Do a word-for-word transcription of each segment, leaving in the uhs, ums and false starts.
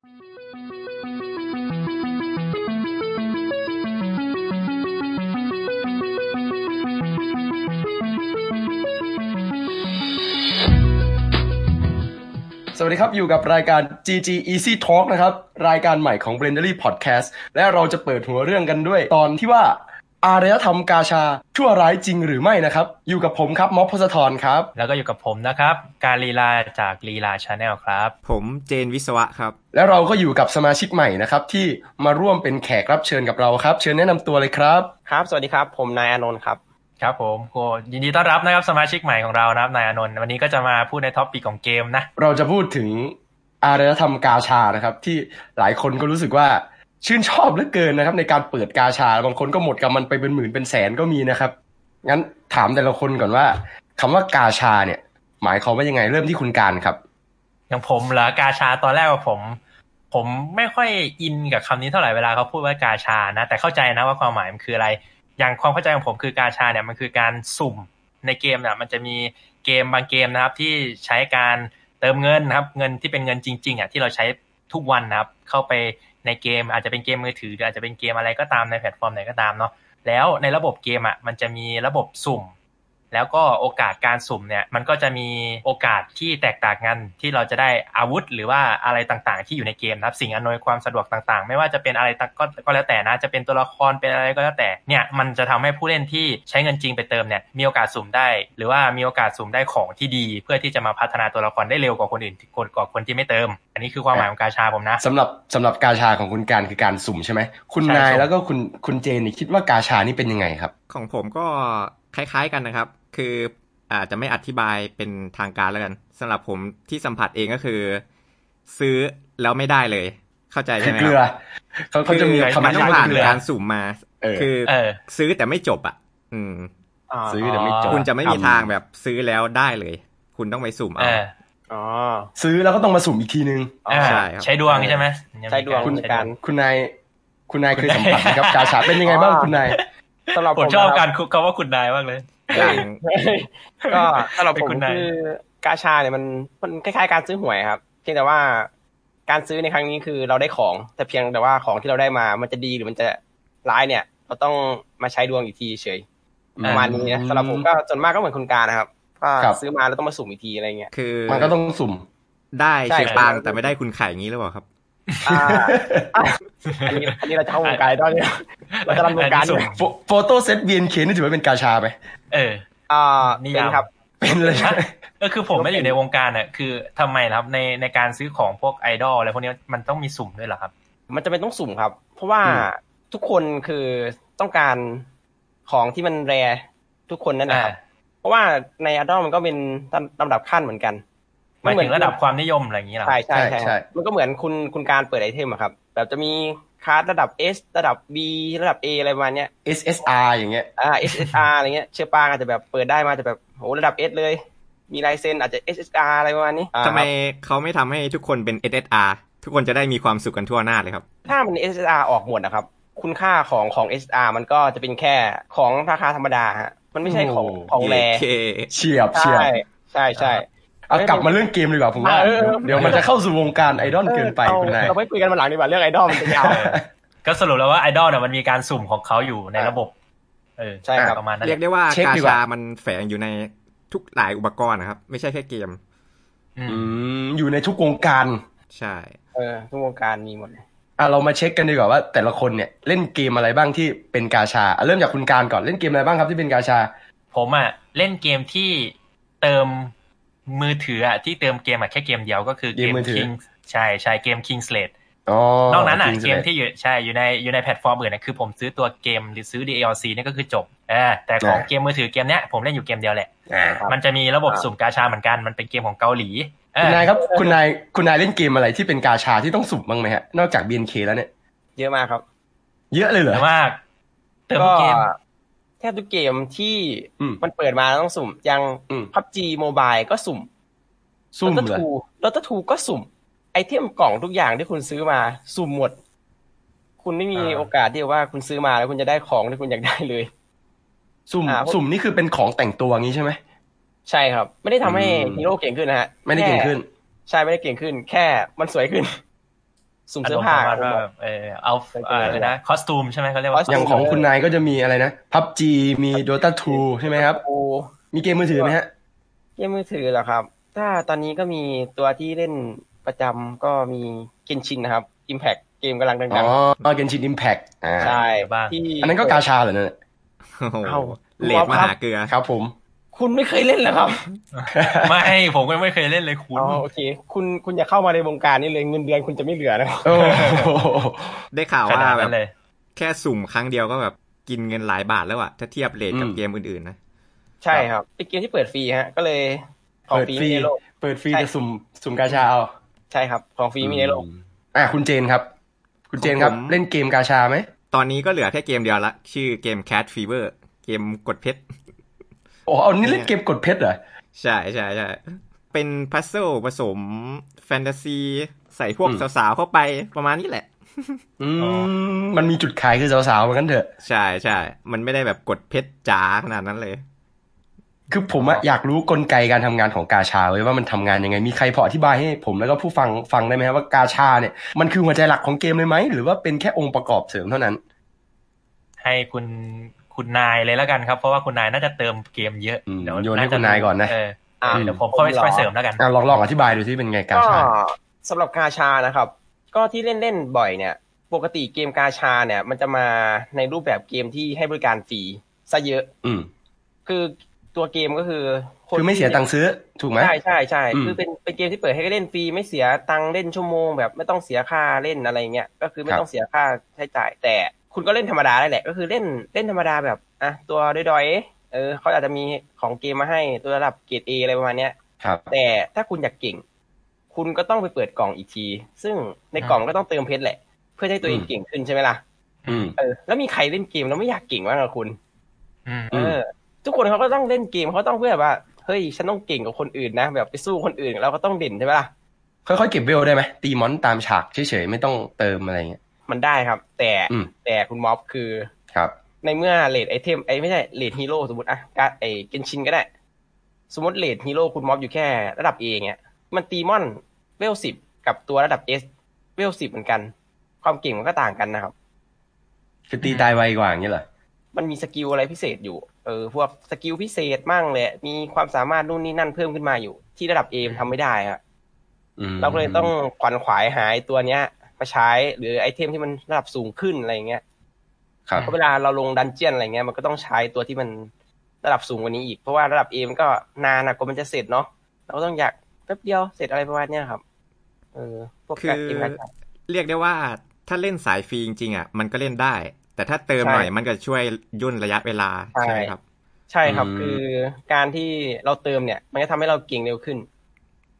สวัสดีครับอยู่กับรายการ จี จี Easy Talk นะครับรายการใหม่ของ Blendery Podcast และเราจะเปิดหัวเรื่องกันด้วยตอนที่ว่าอารยธรรมกาชาชั่วร้ายจริงหรือไม่นะครับอยู่กับผมครับม็อบพศธรครับแล้วก็อยู่กับผมนะครับการลีลาจากลีลา Channel ครับผมเจนวิศวะครับและเราก็อยู่กับสมาชิกใหม่นะครับที่มาร่วมเป็นแขกรับเชิญกับเราครับเชิญแนะนำตัวเลยครับครับสวัสดีครับผมนายอานนท์ครับครับผมโหยินดีต้อนรับนะครับสมาชิกใหม่ของเรานะครับนายอานนท์วันนี้ก็จะมาพูดในท็อปปิกของเกมนะเราจะพูดถึงอารยธรรมกาชานะครับที่หลายคนก็รู้สึกว่าชื่นชอบเหลือเกินนะครับในการเปิดกาชาบางคนก็หมดกับมันไปเป็นหมื่นเป็นแสนก็มีนะครับงั้นถามแต่ละคนก่อนว่าคำว่ากาชาเนี่ยหมายความว่ายังไงเริ่มที่คุณการครับอย่างผมเหรอกาชาตอนแรกว่าผมผมไม่ค่อยอินกับคำนี้เท่าไหร่เวลาเขาพูดว่ากาชานะแต่เข้าใจนะว่าความหมายมันคืออะไรอย่างความเข้าใจของผมคือกาชาเนี่ยมันคือการสุ่มในเกมเนี่ยมันจะมีเกมบางเกมนะครับที่ใช้การเติมเงินนะครับเงินที่เป็นเงินจริงๆอ่ะที่เราใช้ทุกวันนะครับเข้าไปในเกมอาจจะเป็นเกมมือถือหรืออาจจะเป็นเกมอะไรก็ตามในแพลตฟอร์มไหนก็ตามเนาะแล้วในระบบเกมอ่ะมันจะมีระบบสุ่มแล้วก็โอกาสการสุ่มเนี่ยมันก็จะมีโอกาสที่แตกต่างกันที่เราจะได้อาวุธหรือว่าอะไรต่างๆที่อยู่ในเกมนะครับสิ่งอำนวยความสะดวกต่างๆไม่ว่าจะเป็นอะไรก็ก็แล้วแต่นะจะเป็นตัวละครเป็นอะไรก็แล้วแต่เนี่ยมันจะทำให้ผู้เล่นที่ใช้เงินจริงไปเติมเนี่ยมีโอกาสสุ่มได้หรือว่ามีโอกาสสุ่มได้ของที่ดีเพื่อที่จะมาพัฒนาตัวละครได้เร็วกว่าคนอื่นกว่าคนที่ไม่เติมอันนี้คือความหมายของกาชาผมนะสำหรับสำหรับกาชาของคุณการคือการสุ่มใช่ไหมคุณนายแล้วก็คุณคุณเจนคิดว่ากาชานี่เป็นยังไงครับของผมก็คล้ายๆกันนะครับคืออาจจะไม่อธิบายเป็นทางการแล้วกันสำหรับผมที่สัมผัสเองก็คือซื้อแล้วไม่ได้เลยเข้าใจใช่ไหมครับเกลือเขาเขาจะมีคำว่าต้องผ่านการสุ่มมาคือซื้อแต่ไม่จบอ่ะซื้อแต่ไม่จบคุณจะไม่มีทางแบบซื้อแล้วได้เลยคุณต้องไปสุ่มเอาอ๋อซื้อแล้วก็ต้องมาสุ่มอีกทีนึงใช่ใช้ดวงใช่ไหมใช้ดวงคุณการคุณนายคุณนายเคยสัมผัสครับกาชาเป็นยังไงบ้างคุณนายสำหรับผมชอบการคุกเขาว่าคุณนายมากเลยก็สำหรับผมคือกาชาเนี่ยมันมันคล้ายๆการซื้อหวยครับเพียงแต่ว่าการซื้อในครั้งนี้คือเราได้ของแต่เพียงแต่ว่าของที่เราได้มามันจะดีหรือมันจะร้ายเนี่ยเราต้องมาใช้ดวงอีกทีเฉยประมาณนี้นะสำหรับผมก็ส่วนมากก็เหมือนคุณการนะครับก็ซื้อมาแล้วต้องมาสุ่มอีกทีอะไรเงี้ยคือมันก็ต้องสุ่มได้เชฟปังแต่ไม่ได้คุณไข่อย่างนี้หรือเปล่าครับอ่าอันนี้อันนี้เราจะเข้าวงการตอนนี้เราจะทำวงการโฟโต้เซต บี เอ็น เค นี่ถือว่าเป็นกาชาไหมเอออ่านี่ครับเป็นเลยนะก็คือผมไม่อยู่ในวงการอ่ะคือทำไมครับในในการซื้อของพวกไอดอลอะไรพวกนี้มันต้องมีสุ่มด้วยเหรอครับมันจะเป็นต้องสุ่มครับเพราะว่าทุกคนคือต้องการของที่มันแรร์ทุกคนนั่นแหละครับเพราะว่าในไอดอลมันก็เป็นลำดับขั้นเหมือนกันมันเหมือนระดับความนิยมอะไรอย่างนี้หรอใช่ใช่ใช่มันก็เหมือนคุณคุณการเปิดไอเทมอะครับแบบจะมีคัสระดับ S ระดับ B ระดับ A อะไรประมาณเนี้ย เอส เอส อาร์ อย่างเงี้ยอ่า เอส เอส อาร์ อะไรเงี้ยเชื่อปางอาจจะแบบเปิดได้มาจะแบบโหระดับ S เลยมีลายเซ็นอาจจะ เอส เอส อาร์ อะไรประมาณนี้ทำไมเขาไม่ทำให้ทุกคนเป็น เอส เอส อาร์ ทุกคนจะได้มีความสุขกันทั่วหน้าเลยครับถ้ามัน เอส เอส อาร์ ออกหมดนะครับคุณค่าของของ เอส เอส อาร์ มันก็จะเป็นแค่ของราคาธรรมดาฮะมันไม่ใช่ของของแรเฉียบเฉียบใช่ใช่เอากลับมาเรื่องเกมดีกว่าผมว่าเดี๋ยวมันจะเข้าสู่วงการไอดอลเกินไปคุณนายเราไม่คุยกันมาหลังดีกว่าเรื่องไอดอลมันจะยาวก็สรุปแล้วว่าไอดอลเนี่ยมันมีการสุ่มของเขาอยู่ในระบบเออใช่ครับประมาณนั้นเรียกได้ว่ากาชามันแฝงอยู่ในทุกหลายอุปกรณ์นะครับไม่ใช่แค่เกมอืมอยู่ในทุกวงการใช่เออทุกวงการมีหมดอ่ะเรามาเช็คกันดีกว่าว่าแต่ละคนเนี่ยเล่นเกมอะไรบ้างที่เป็นกาชาเริ่มจากคุณการก่อนเล่นเกมอะไรบ้างครับที่เป็นกาชาผมอ่ะเล่นเกมที่เติมมือถืออ่ะที่เติมเกมอ่ะแค่เกมเดียวก็คือเกม King ใช่ใช่เกม King Slate อ๋อนอกนั้นอ่ะเกมที่อยู่ใช่อยู่ในอยู่ในแพลตฟอร์มอื่นนะคือผมซื้อตัวเกมหรือซื้อ ดี แอล ซี นี่ก็คือจบเออแต่ของเกมมือถือเกมเนี้ยผมเล่นอยู่เกมเดียวแหละมันจะมีระบบสุ่มกาชาเหมือนกันมันเป็นเกมของเกาหลีคุณนายครับคุณนายคุณนายเล่นเกมอะไรที่เป็นกาชาที่ต้องสุ่มบ้างมั้ยฮะนอกจาก บี เอ็น เค แล้วเนี่ยเยอะมากครับเยอะเลยเหรอมากเติมเกมแทบทุกเกมที่มันเปิดมาต้องสุ่มอย่าง พับจี Mobile ก็สุ่ม Dota ทู Dota ทูก็สุ่มไอเทมกล่องทุกอย่างที่คุณซื้อมาสุ่มหมดคุณไม่มีโอกาสที่ว่าคุณซื้อมาแล้วคุณจะได้ของที่คุณอยากได้เลยสุ่มสุ่มนี่คือเป็นของแต่งตัวงี้ใช่ไหมใช่ครับไม่ได้ทำให้ฮีโร่เก่งขึ้นนะฮะไม่ได้เก่งขึ้นใช่ไม่ได้เก่งขึ้นแค่มันสวยขึ้น สุ่มเสื้อผ้าแบบเออเอาอะไรนะคอสตูมใช่ไหมเขาเรียกว่าอย่างของคุณนายก็จะมีอะไรนะ พับจี มี โดต้า ทู ใช่ไหมครับมีเกมมือถือไหมฮะเกมมือถือเหรอครับถ้าตอนนี้ก็มีตัวที่เล่นประจำก็มี Genshin นะครับ Impact เกมกำลังดังๆอ๋อ Genshin Impact อ่าใช่ที่อันนั้นก็กาชาเหรอเนี่ยเอ้าเลดมหาเกลือครับผมคุณไม่เคยเล่นเหรอครับไม่ผมก็ไม่เคยเล่นเลยคุณอ๋อโอเคคุณคุณอย่าเข้ามาในวงการนี้เลยเงินเดือนคุณจะไม่เหลือนะโอ้ได้ข่าวว่าแบบแค่สุ่มครั้งเดียวก็แบบกินเงินหลายบาทแล้วอ่ะถ้าเทียบเรทกับเกมอื่นๆนะใช่ครับเป็นเกมที่เปิดฟรีฮะก็เลยเปิดฟรีเปิดฟรีจะสุ่มสุ่มกาชาเอาใช่ครับของฟรีมีในโลกอ่ะคุณเจนครับคุณเจนครับเล่นเกมกาชาไหมตอนนี้ก็เหลือแค่เกมเดียวละชื่อเกม Cat Fever เกมกดเพชรอ๋ออันนี้เล่นเกมกดเพชรเหรอใช่ใช่ใช่เป็นพัซเซิลผสมแฟนตาซีใส่พวกสาวๆเข้าไปประมาณนี้แหละอืมมันมีจุดขายคือสาวๆเหมือนกันเถอะใช่ใช่มันไม่ได้แบบกดเพชรจ๋าขนาดนั้นเลยคือผมอะอยากรู้กลไกการทำงานของกาชาไว้ว่ามันทำงานยังไงมีใครพออธิบายให้ผมแล้วก็ผู้ฟังฟังได้ไหมครับว่ากาชาเนี่ยมันคือหัวใจหลักของเกมเลยไหมหรือว่าเป็นแค่องค์ประกอบเสริมเท่านั้นให้คุณคุณนายเลยแล้วกันครับเพราะว่าคุณนายน่าจะเติมเกมเยอะเดี๋ยวโยนให้คุณนายก่อนนะเออเดี๋ยวผมค่อยไปเสริมแล้วกันลองลองอธิบายดูซิเป็นไงกาชาสำหรับกาชานะครับก็ที่เล่นเล่นบ่อยเนี่ยปกติเกมกาชาเนี่ยมันจะมาในรูปแบบเกมที่ให้บริการฟรีซะเยอะคือตัวเกมก็คือคือไม่เสียตังค์ซื้อถูกไหมใช่ใช่ใช่คือเป็นเป็นเกมที่เปิดให้เล่นฟรีไม่เสียตังค์เล่นชั่วโมงแบบไม่ต้องเสียค่าเล่นอะไรเงี้ยก็คือไม่ต้องเสียค่าใช้จ่ายแต่คุณก็เล่นธรรมดาได้แหละก็คือเล่นเล่นธรรมดาแบบอ่ะตัวดอยๆเออเขาอาจจะมีของเกมมาให้ตัวระดับเกรด A อะไรประมาณเนี้ยแต่ถ้าคุณอยากเก่งคุณก็ต้องไปเปิดกล่องอีกทีซึ่งในกล่องก็ต้องเติมเพชรแหละเพื่อให้ตัวเองเก่งขึ้นใช่ไหมล่ะเออแล้วมีใครเล่นเกมแล้วไม่อยากเก่งบ้างหรอคุณเออทุกคนเขาก็ต้องเล่นเกมเขาต้องเพื่อว่าเฮ้ยฉันต้องเก่งกว่าคนอื่นนะแบบไปสู้คนอื่นเราก็ต้องเด่นใช่ไหมล่ะค่อยๆเก็บเวลได้ไหมตีมอนตามฉากเฉยๆไม่ต้องเติมอะไรเงี้ยมันได้ครับแต่แต่คุณม็อบคือครับในเมื่อเลดไอเทมไอไม่ใช่เลดฮีโร่สมมติอ่ะไอเกนชินก็ได้สมมติเลดฮีโร่คุณม็อบอยู่แค่ระดับ A เงี้ยมันตีมอนเวลสิบกับตัวระดับ S เวลสิบเหมือนกันความเก่งมันก็ต่างกันนะครับคือตีตายไวกว่าอย่างเงี้ยเหรอมันมีสกิลอะไรพิเศษอยู่เออพวกสกิลพิเศษมั่งแหละมีความสามารถนู่นนี่นั่นเพิ่มขึ้นมาอยู่ที่ระดับ A ทำไม่ได้ครับเราก็เลยต้องขวัญขวายหายตัวเนี้ยมาใช้หรือไอเทมที่มันระดับสูงขึ้นอะไรเงี้ยเพราะเวลาเราลงดันเจียนอะไรเงี้ยมันก็ต้องใช้ตัวที่มันระดับสูงกว่านี้อีกเพราะว่าระดับ A มันก็นานนะกว่ามันจะเสร็จเนาะเราก็ต้องอยากแป๊บเดียวเสร็จอะไรประมาณเนี้ยครับเออพวกการเกมนั้นเรียกได้ว่าถ้าเล่นสายฟรีจริงๆอ่ะมันก็เล่นได้แต่ถ้าเติมหน่อยมันก็ช่วยย่นระยะเวลาใช่ครับใช่ครับคือการที่เราเติมเนี่ยมันก็ทำให้เราเก่งเร็วขึ้น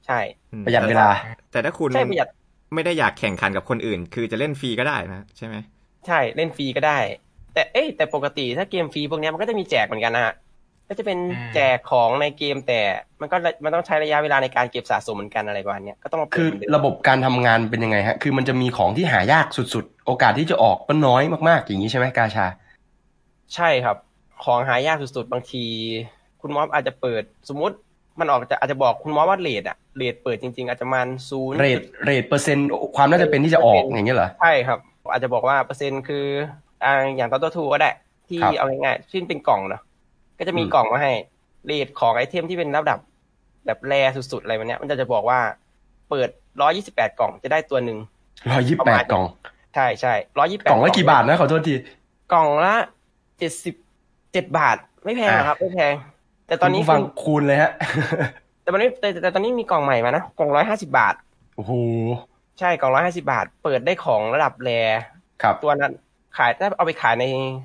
ใช่ประหยัดเวลาแต่ถ้าคุณไม่ได้อยากแข่งขันกับคนอื่นคือจะเล่นฟรีก็ได้นะใช่ไหมใช่เล่นฟรีก็ได้แต่เอ๊ะแต่ปกติถ้าเกมฟรีพวกนี้มันก็จะมีแจกเหมือนกันนะฮะก็จะเป็นแจกของในเกมแต่มันก็มันต้องใช้ระยะเวลาในการเก็บสะสมเหมือนกันอะไรประมาณนี้ก็ต้องคือระบบการทำงานเป็นยังไงฮะคือมันจะมีของที่หายากสุดๆโอกาสที่จะออกมันน้อยมากๆอย่างนี้ใช่ไหมกาชาใช่ครับของหายากสุดๆบางทีคุณม็อบอาจจะเปิดสมมติมันออกจะอาจจะบอกคุณม็อบว่าเรทอะเรทเปิดจริงๆอาจจะมันศูนย์เรทเรทเปอร์เซ็นต์ความน่าจะเป็นที่จะออกอย่างนี้เหรอใช่ครับอาจจะบอกว่าเปอร์เซ็นต์คืออย่างตัวตัวทูก็ได้ที่เอาง่ายๆซึ่งเป็นกล่องเนาะก็จะมีกล่องมาให้เรทของไอเทมที่เป็นระดับแบบแรสุดๆอะไรแบบเนี้ยมันจะจะบอกว่าเปิดหนึ่งร้อยยี่สิบแปดกล่องจะได้ตัวหนึ่งหนึ่งร้อยยี่สิบแปดกล่องใช่ใช่หนึ่งร้อยยี่สิบแปดกล่องละกี่บาทนะขอโทษทีกล่องละเจ็ดสิบเจ็ดบาทไม่แพงครับไม่แพงแต่ตอนนี้ฟังคูณเลยฮะแต่มันไม่แต่แต่ตอนนี้มีกล่องใหม่มานะกล่องหนึ่งร้อยห้าสิบบาทโอ้โหใช่กล่องหนึ่งร้อยห้าสิบบาทเปิดได้ของระดับแรครับตัวนั้นขายได้เอาไปขายใน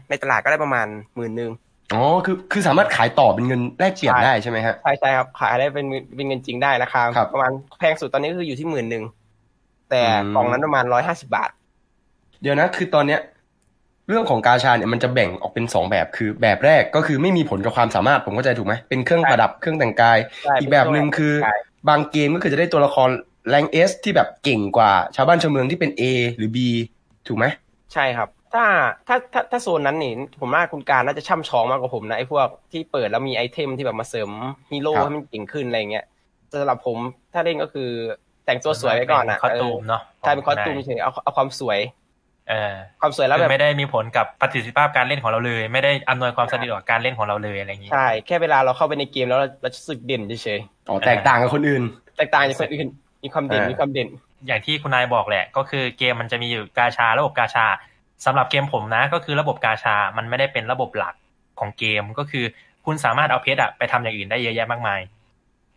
ในตลาดก็ได้ประมาณ หมื่น นึงอ๋อคือคือสามารถขายต่อเป็นเงินแลกเปลี่ยนได้ใช่ไหมฮะใช่ใช่ครับขายได้เป็นเป็นเงินจริงได้ราคาประมาณแพงสุดตอนนี้ก็คืออยู่ที่หมื่นหนึ่งแต่กล่องนั้นประมาณหนึ่งร้อยห้าสิบบาทเดี๋ยวนะคือตอนเนี้ยเรื่องของกาชาเนี่ยมันจะแบ่งออกเป็นสองแบบคือแบบแรกก็คือไม่มีผลกับความสามารถผมเข้าใจถูกไหมเป็นเครื่องประดับเครื่องแต่งกายอีกแบบนึงคือบางเกมก็คือจะได้ตัวละครแรงเอสที่แบบเก่งกว่าชาวบ้านชาวเมืองที่เป็น A หรือ B ถูกไหมใช่ครับถ้าถ้าถ้าถ้าโซนนั้นนี่ผมว่าคุณการน่าจะช่ำชองมากกว่าผมนะไอ้พวกที่เปิดแล้วมีไอเทมที่แบบมาเสริมฮีโร่ให้มันเก่งขึ้นอะไรเงี้ยสำหรับผมถ้าเล่นก็คือ แต่งตัวสวยไว้ก่อนอ่ะคอสตูมเนาะถ้าเป็นคอสตูมเฉยเอาเอาความสวยเออความสวยแล้วแบบไม่ได้มีผลกับประสิทธิภาพการเล่นของเราเลยไม่ได้อำนวยความสะดวกการเล่นของเราเลยอะไรอย่างงี้ใช่แค่เวลาเราเข้าไปในเกมแล้วเราจะสึกเด่นเฉยๆอ๋อแตกต่างกับคนอื่นแตกต่างจากคนอื่นมีความเด่นมีความเด่นอย่างที่คุณนายบอกแหละก็คือเกมมันจะมีอยู่กาชาระบบกาชาสำหรับเกมผมนะก็คือระบบกาชามันไม่ได้เป็นระบบหลักของเกมก็คือคุณสามารถเอาเพชรอะไปทำอย่างอื่นได้เยอะแยะมากมาย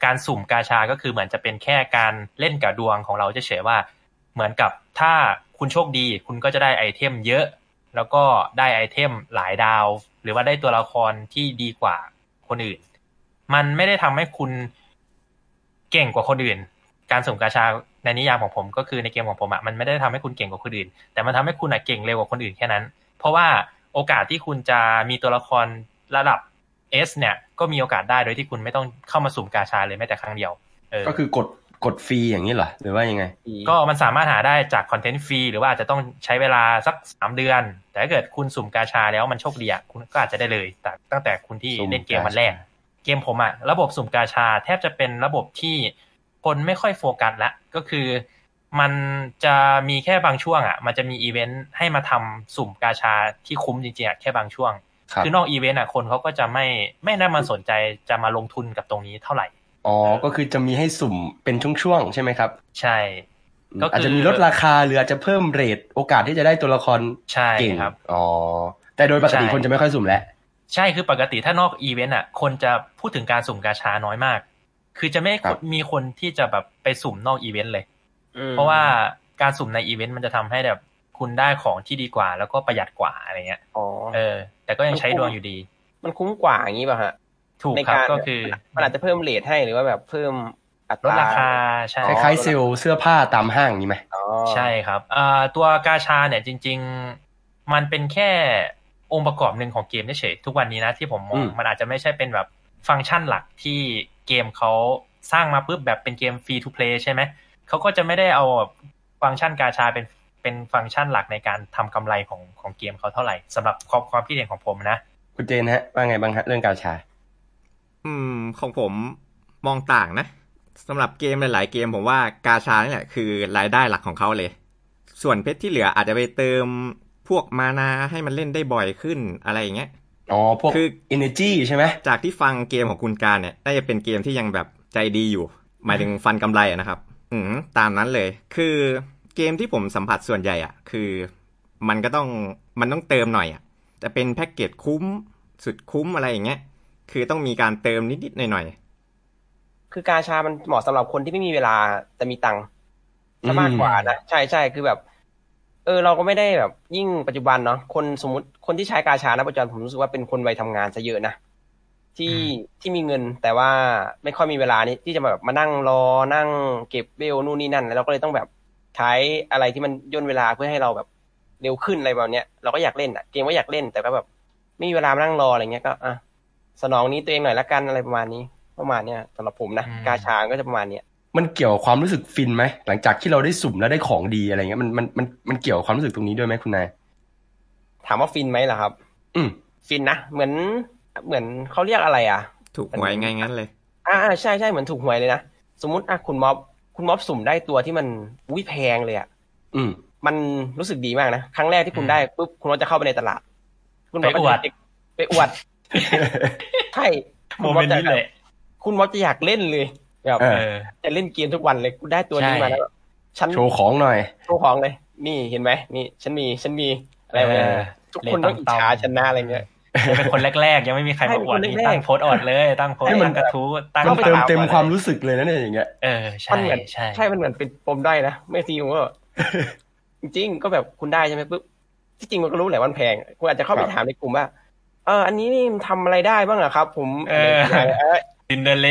การสุ่มกาชาก็คือเหมือนจะเป็นแค่การเล่นกับดวงของเราเฉยๆว่าเหมือนกับถ้าคุณโชคดีคุณก็จะได้ไอเทมเยอะแล้วก็ได้ไอเทมหลายดาวหรือว่าได้ตัวละครที่ดีกว่าคนอื่นมันไม่ได้ทำให้คุณเก่งกว่าคนอื่นการสุ่มกาชาในนิยามของผมก็คือในเกมของผมอะมันไม่ได้ทำให้คุณเก่งกว่าคนอื่นแต่มันทำให้คุณอะเก่งเร็วกว่าคนอื่นแค่นั้นเพราะว่าโอกาสที่คุณจะมีตัวละครระดับ S เนี่ยก็มีโอกาสได้โดยที่คุณไม่ต้องเข้ามาสุ่มกาชาเลยแม้แต่ครั้งเดียวเออก็คือกดกดฟรีอย่างนี้เหรอหรือว่ายังไงก็มันสามารถหาได้จากคอนเทนต์ฟรีหรือว่าอาจจะต้องใช้เวลาสักสามเดือนแต่ถ้าเกิดคุณสุ่มกาชาแล้วมันโชคดีอะคุณก็อาจจะได้เลยแต่ตั้งแต่คุณที่เล่นเกมวันแรกเกมผมอะระบบสุ่มกาชาแทบจะเป็นระบบที่คนไม่ค่อยโฟกัสละก็คือมันจะมีแค่บางช่วงอ่ะมันจะมีอีเวนต์ให้มาทำสุ่มกาชาที่คุ้มจริงๆอ่ะแค่บางช่วงคือนอกอีเวนต์อ่ะคนเขาก็จะไม่ไม่ได้มาสนใจจะมาลงทุนกับตรงนี้เท่าไหร่อ๋อก็คือจะมีให้สุ่มเป็นช่วงๆใช่ไหมครับใช่ก็อาจจะมีลดราคาหรืออาจจะเพิ่มเรทโอกาสที่จะได้ตัวละครเก่งครับอ๋อแต่โดยปกติคนจะไม่ค่อยสุ่มแหละใช่คือปกติถ้านอกอีเวนต์อ่ะคนจะพูดถึงการสุ่มกาชาน้อยมากคือจะไม่มีคนที่จะแบบไปสุ่มนอกอีเวนต์เลยเพราะว่าการสุ่มในอีเวนต์มันจะทำให้แบบคุณได้ของที่ดีกว่าแล้วก็ประหยัดกว่าอะไรเงี้ยอ๋อเออแต่ก็ยังใช้ดวงอยู่ดีมันคุ้มกว่าอย่างนี้ป่ะฮะถูกครับก็คือมันอาจจะเพิ่มเรทให้หรือว่าแบบเพิ่มอัตราลดราคาใช่คล้ายๆเซลล์เสื้อผ้าตามห้างนี่ไหมอ๋อใช่ครับอ่าตัวกาชาเนี่ยจริงๆมันเป็นแค่องค์ประกอบหนึ่งของเกมเฉยๆทุกวันนี้นะที่ผมมองมันอาจจะไม่ใช่เป็นแบบฟังก์ชันหลักที่เกมเขาสร้างมาปุ๊บแบบเป็นเกมฟรีทูเพลย์ใช่ไหมเขาก็จะไม่ได้เอาฟังก์ชันกาชาเป็นเป็นฟังก์ชันหลักในการทำกำไรของของเกมเขาเท่าไหร่สำหรับความความคิดเห็นของผมนะคุณเจนฮะว่าไงบ้างฮะเรื่องกาชาอืมของผมมองต่างนะสำหรับเกมหลายๆเกมผมว่ากาชานี่แหละคือรายได้หลักของเขาเลยส่วนเพชรที่เหลืออาจจะไปเติมพวกมานาให้มันเล่นได้บ่อยขึ้นอะไรอย่างเงี้ยอ๋อพวกคือ energy ใช่ไหมจากที่ฟังเกมของคุณการเนี่ยน่าจะเป็นเกมที่ยังแบบใจดีอยู่หมายถึงฟันกำไรนะครับอืมตามนั้นเลยคือเกมที่ผมสัมผัสส่วนใหญ่อ่ะคือมันก็ต้องมันต้องเติมหน่อยอ่ะจะเป็นแพ็กเกจคุ้มสุดคุ้มอะไรอย่างเงี้ยคือต้องมีการเติมนิดๆหน่อยๆคือกาชามันเหมาะสำหรับคนที่ไม่มีเวลาแต่มีตังค์มากกว่านะใช่ใช่คือแบบเออเราก็ไม่ได้แบบยิ่งปัจจุบันเนาะคนสมมุติคนที่ใช้กาชานะปัจจุบันผมรู้สึกว่าเป็นคนวัยทำงานซะเยอะนะที่ที่มีเงินแต่ว่าไม่ค่อยมีเวลานี่ที่จะแบบมานั่งรอนั่งเก็บเวลนู่นนี่นั่นแล้วเราก็เลยต้องแบบใช้อะไรที่มันย่นเวลาเพื่อให้เราแบบเร็วขึ้นอะไรแบบเนี้ยเราก็อยากเล่นอ่ะเกมก็อยากเล่นแต่ก็แบบไม่มีเวลามานั่งรออะไรเงี้ยก็อ่ะสนองนี้ตัวเองหน่อยละกันอะไรประมาณนี้ประมาณเนี้ยสำหรับผมนะกาชาก็จะประมาณเนี้ยมันเกี่ยวความรู้สึกฟินไหมหลังจากที่เราได้สุ่มแล้วได้ของดีอะไรเงี้ยมันมันมันมันเกี่ยวความรู้สึกตรงนี้ด้วยไหมคุณนายถามว่าฟินไหมล่ะครับอืมฟินนะเหมือนเหมือนเขาเรียกอะไรอ่ะถูกหวยไงงั้นเลยอ่าใช่ใช่เหมือนถูกหวยเลยนะสมมติอ่ะคุณม็อบคุณม็อบสุ่มได้ตัวที่มันอุ้ยแพงเลยอ่ะอืมมันรู้สึกดีมากนะครั้งแรกที่คุณได้ปุ๊บคุณจะเข้าไปในตลาดคุณไปอวดไปอวดใช่โมเมนต์นี้เลยคุณม็อบจะอยากเล่นเลยแบบจะเล่นเกมทุกวันเลยกูได้ตัวนี้มาแล้วฉันโชว์ของหน่อยโชว์ของเลยนี่เห็นไหมนี่ฉันมีฉันมีอะไรแบบทุกคนต้องอิจฉาชนะอะไรเงี้ยเป็นคนแรกๆยังไม่มีใครมาอวดนี่ตั้งโพสต์อวดเลยตั้งโพสต์ตั้งกระทู้ตั้งเติมเต็มความรู้สึกเลยนะเนี่ยอย่างเงี้ยเออใช่ใช่ใช่มันเหมือนเป็นปมได้นะไม่ซีว่าจริงๆก็แบบคุณได้ใช่ไหมปุ๊บที่จริงมันก็รู้แหละว่ามันแพงคุณอาจจะเข้าไปถามในกลุ่มว่าเอออันนี้นี่ทำอะไรได้บ้างอะครับผมซินเดเล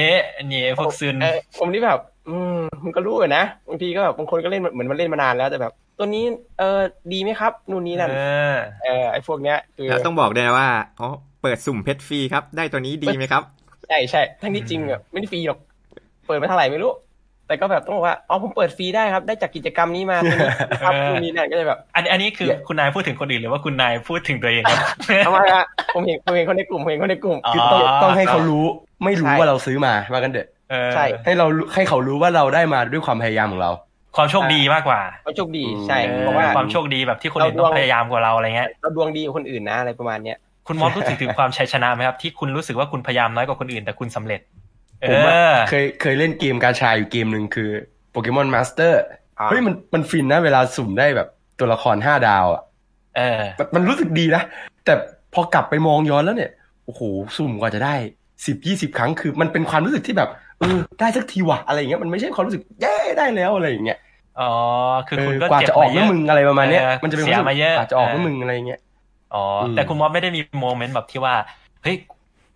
นี่พวกซึนผมนี่แบบอืมมันก็รู้อ่ะนะบางทีก็แบบบางคนก็เล่นเหมือนมันเล่นมานานแล้วแต่แบบตัวนี้เออดีมั้ยครับนู่นนี้นั่นเออเออไอ้พวกเนี้ยคือแล้วต้องบอกด้วยนะว่าอ๋อเปิดสุ่มเพชรฟรีครับได้ตัวนี้ดีมั้ยครับใช่ๆทั้งที่จริงอ่ะไม่ได้ฟรีหรอกเปิดมาเท่าไหร่ไม่รู้แต่ก็แบบต้องบอกว่าอ๋อผมเปิดฟรีได้ครับได้จากกิจกรรมนี้มาครับนู่นนี้นั่นก็เลยแบบอันอันนี้คือคุณนายพูดถึงคนอื่นหรือว่าคุณนายพูดถึงตัวเองครับทำไมอ่ะผมเห็นผมเห็นคนในกลุ่มเห็นคนในกลุ่มคือต้องต้องให้เขารู้ไม่รู้ว่าเราซื้อมาว่ากันเถอะ ใช่ให้เราให้เขารู้ว่าเราได้มาด้วยความพยายามของเราความโชคดีมากกว่าความโชคดีใช่เพราะว่าความโชคดีแบบที่คนอื่นต้องพยายามกว่าเราอะไรเงี้ยเราดวงดีกว่าคนอื่นนะอะไรประมาณเนี้ยคุณมอสรู้สึกถึงความชัยชนะไหมครับที่คุณรู้สึกว่าคุณพยายามน้อยกว่าคนอื่นแต่คุณสำเร็จผมเคยเคยเล่นเกมกาชาอยู่เกมนึงคือ Pokemon Master เฮ้ยมันมันฟินนะเวลาสุ่มได้แบบตัวละครห้าดาวอ่ะเออมันรู้สึกดีนะแต่พอกลับไปมองย้อนแล้วเนี่ยโอ้โหสุ่มกว่าจะได้สิบ ยี่สิบครั้งคือมันเป็นความรู้สึกที่แบบเออได้สักทีว่ะอะไรอย่างเงี้ยมันไม่ใช่ความรู้สึกเย้ได้แล้วอะไรอย่างเงี้ยอ๋อคือคุณก็เจ็บกว่าจะออกแล้วมึงอะไรประมาณเนี้ยมันจะเป็นความรู้สึกกว่าจะออกแล้วมึงอะไรอย่างเงี้ยอ๋อแต่คุณมอสไม่ได้มีโมเมนต์แบบที่ว่าเฮ้ย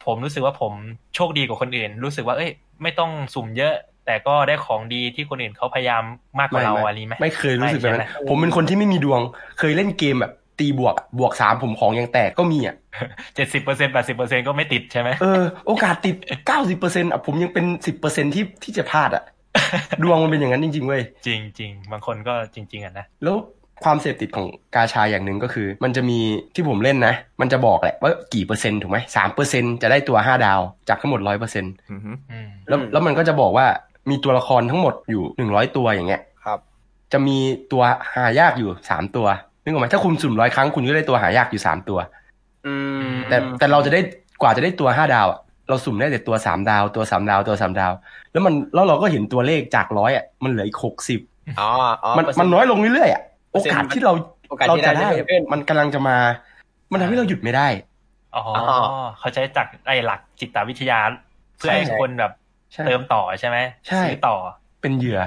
ผมรู้สึกว่าผมโชคดีกว่าคนอื่นรู้สึกว่าเอ้ยไม่ต้องสุ่มเยอะแต่ก็ได้ของดีที่คนอื่นเขาพยายามมากกว่าเราอะไรไหมไม่เคยรู้สึกแบบนั้นผมเป็นคนที่ไม่มีดวงเคยเล่นเกมแบบตีบวกบวกสามผมของยังแตกก็มีอ่ะ เจ็ดสิบเปอร์เซ็นต์ แปดสิบเปอร์เซ็นต์ ก็ไม่ติดใช่ไหมเออโอกาสติด เก้าสิบเปอร์เซ็นต์ อ่ะผมยังเป็น สิบเปอร์เซ็นต์ ที่ที่จะพลาดอ่ะ ดวงมันเป็นอย่างนั้นจริงๆเว้ยจริงๆบางคนก็จริงๆอ่ะนะแล้วความเสพติดของกาชาอย่างหนึ่งก็คือมันจะมีที่ผมเล่นนะมันจะบอกแหละว่ากี่เปอร์เซ็นต์ถูกไหม สามเปอร์เซ็นต์ จะได้ตัวห้าดาวจากทั้งหมด ร้อยเปอร์เซ็นต์ อือฮึแล้วแล้วมันก็จะบอกว่ามีตัวละครทั้งหมดอยู่หนึ่งร้อยตัวอย่างเงี้ยครับจะมีตัวหายากอยู่สามตัวนึกออกไหมถ้าคุณสุ่มหนึ่งร้อยครั้งคุณก็ได้ตัวหายากอยู่สามตัวอืมแต่แต่เราจะได้กว่าจะได้ตัวห้าดาวอ่ะเราสุ่มได้แต่ตัวสามดาวตัวสามดาวตัวสามดาวแล้วมันแล้วเราก็เห็นตัวเลขจากหนึ่งร้อยอ่ะมันเหลืออีกหกสิบอ๋อมันมันน้อยลงเรื่อยๆอ่ะโอกาสที่เราเราจะได้มันกำลังจะมามันทำให้เราหยุดไม่ได้อ๋อเขาใช้จากไอ้หลักจิตวิทยาเพื่อให้คนแบบเติมต่อใช่ไหมซื้อต่อเป็นเหยื่อ